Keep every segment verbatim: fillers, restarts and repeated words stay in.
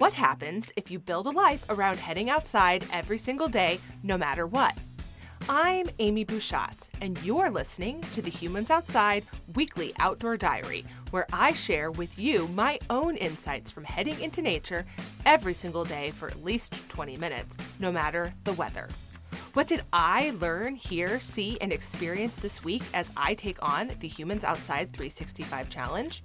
What happens if you build a life around heading outside every single day, no matter what? I'm Amy Bouchot, and you're listening to the Humans Outside Weekly Outdoor Diary, where I share with you my own insights from heading into nature every single day for at least twenty minutes, no matter the weather. What did I learn, hear, see, and experience this week as I take on the Humans Outside three sixty-five Challenge?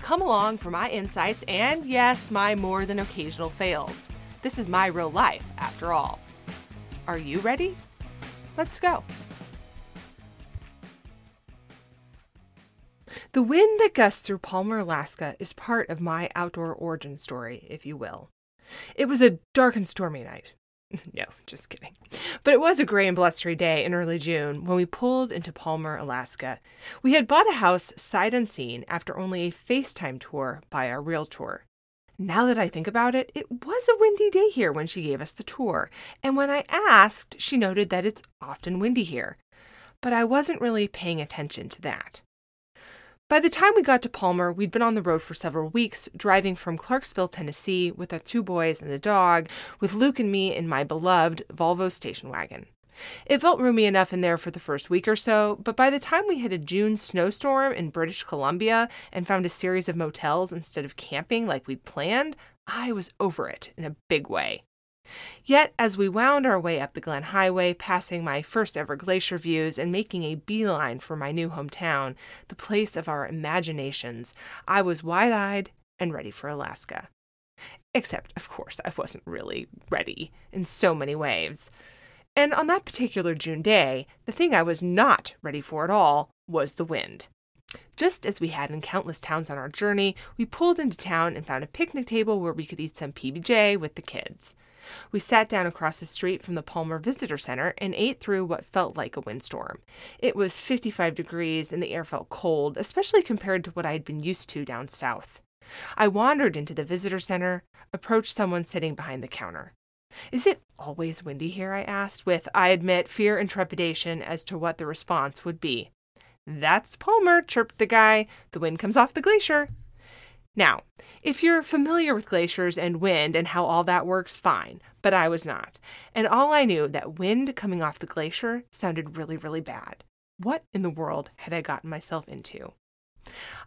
Come along for my insights and, yes, my more than occasional fails. This is my real life, after all. Are you ready? Let's go. The wind that gusts through Palmer, Alaska is part of my outdoor origin story, if you will. It was a dark and stormy night. No, just kidding. But it was a gray and blustery day in early June when we pulled into Palmer, Alaska. We had bought a house sight unseen after only a FaceTime tour by our realtor. Now that I think about it, it was a windy day here when she gave us the tour. And when I asked, she noted that it's often windy here. But I wasn't really paying attention to that. By the time we got to Palmer, we'd been on the road for several weeks, driving from Clarksville, Tennessee, with our two boys and the dog, with Luke and me in my beloved Volvo station wagon. It felt roomy enough in there for the first week or so, but by the time we hit a June snowstorm in British Columbia and found a series of motels instead of camping like we'd planned, I was over it in a big way. Yet, as we wound our way up the Glen Highway, passing my first ever glacier views and making a beeline for my new hometown, the place of our imaginations, I was wide-eyed and ready for Alaska. Except, of course, I wasn't really ready in so many ways. And on that particular June day, the thing I was not ready for at all was the wind. Just as we had in countless towns on our journey, we pulled into town and found a picnic table where we could eat some P B J with the kids. We sat down across the street from the Palmer Visitor Center and ate through what felt like a windstorm. It was fifty-five degrees and the air felt cold, especially compared to what I had been used to down south. I wandered into the visitor center, approached someone sitting behind the counter. "Is it always windy here?" I asked, with, I admit, fear and trepidation as to what the response would be. "That's Palmer," chirped the guy. "The wind comes off the glacier." Now, if you're familiar with glaciers and wind and how all that works, fine, but I was not. And all I knew that wind coming off the glacier sounded really, really bad. What in the world had I gotten myself into?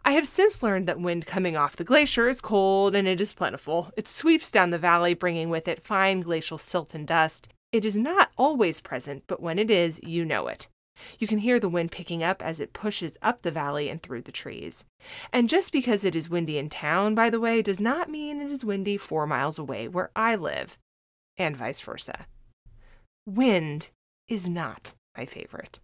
I have since learned that wind coming off the glacier is cold and it is plentiful. It sweeps down the valley, bringing with it fine glacial silt and dust. It is not always present, but when it is, you know it. You can hear the wind picking up as it pushes up the valley and through the trees. And just because it is windy in town, by the way, does not mean it is windy four miles away where I live, and vice versa. Wind is not my favorite.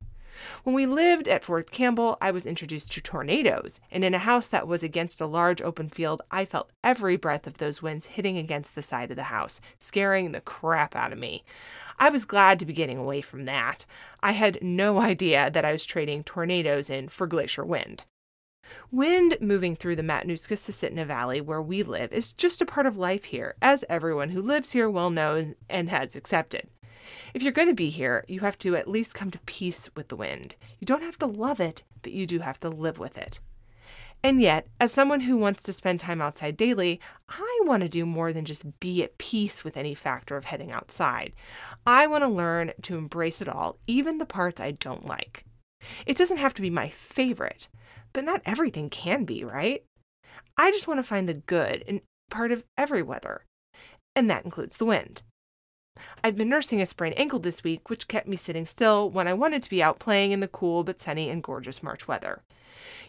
When we lived at Fort Campbell, I was introduced to tornadoes, and in a house that was against a large open field, I felt every breath of those winds hitting against the side of the house, scaring the crap out of me. I was glad to be getting away from that. I had no idea that I was trading tornadoes in for glacier wind. Wind moving through the Matanuska-Susitna Valley where we live is just a part of life here, as everyone who lives here well knows and has accepted. If you're going to be here, you have to at least come to peace with the wind. You don't have to love it, but you do have to live with it. And yet, as someone who wants to spend time outside daily, I want to do more than just be at peace with any factor of heading outside. I want to learn to embrace it all, even the parts I don't like. It doesn't have to be my favorite, but not everything can be, right? I just want to find the good in part of every weather, and that includes the wind. I've been nursing a sprained ankle this week, which kept me sitting still when I wanted to be out playing in the cool but sunny and gorgeous March weather.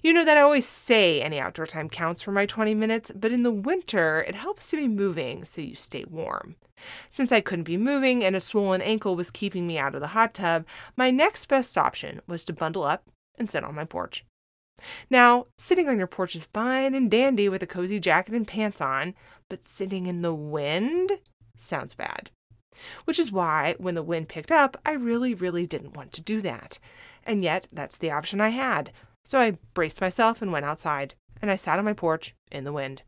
You know that I always say any outdoor time counts for my twenty minutes, but in the winter, it helps to be moving so you stay warm. Since I couldn't be moving and a swollen ankle was keeping me out of the hot tub, my next best option was to bundle up and sit on my porch. Now, sitting on your porch is fine and dandy with a cozy jacket and pants on, but sitting in the wind sounds bad. Which is why, when the wind picked up, I really, really didn't want to do that. And yet, that's the option I had. So I braced myself and went outside, and I sat on my porch in the wind.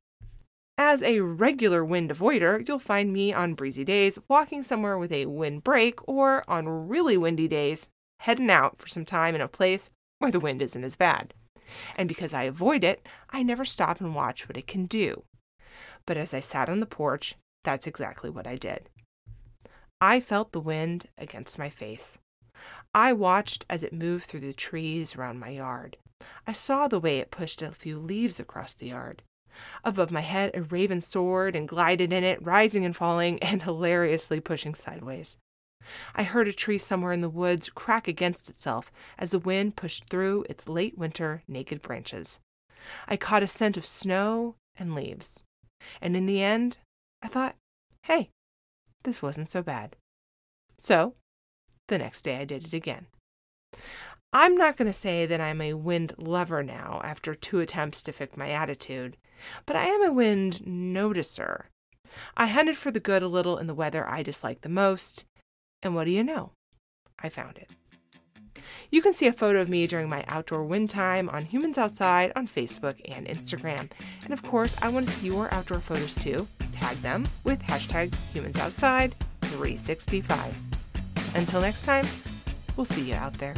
As a regular wind avoider, you'll find me on breezy days walking somewhere with a wind break, or on really windy days, heading out for some time in a place where the wind isn't as bad. And because I avoid it, I never stop and watch what it can do. But as I sat on the porch, That's exactly what I did. I felt the wind against my face. I watched as it moved through the trees around my yard. I saw the way it pushed a few leaves across the yard. Above my head, a raven soared and glided in it, rising and falling and hilariously pushing sideways. I heard a tree somewhere in the woods crack against itself as the wind pushed through its late winter naked branches. I caught a scent of snow and leaves. And in the end, I thought, hey, this wasn't so bad. So, the next day I did it again. I'm not going to say that I'm a wind lover now after two attempts to fix my attitude, but I am a wind noticer. I hunted for the good a little in the weather I disliked the most, and what do you know? I found it. You can see a photo of me during my outdoor wind time on Humans Outside on Facebook and Instagram. And of course, I want to see your outdoor photos too. Tag them with hashtag Humans Outside three sixty-five. Until next time, we'll see you out there.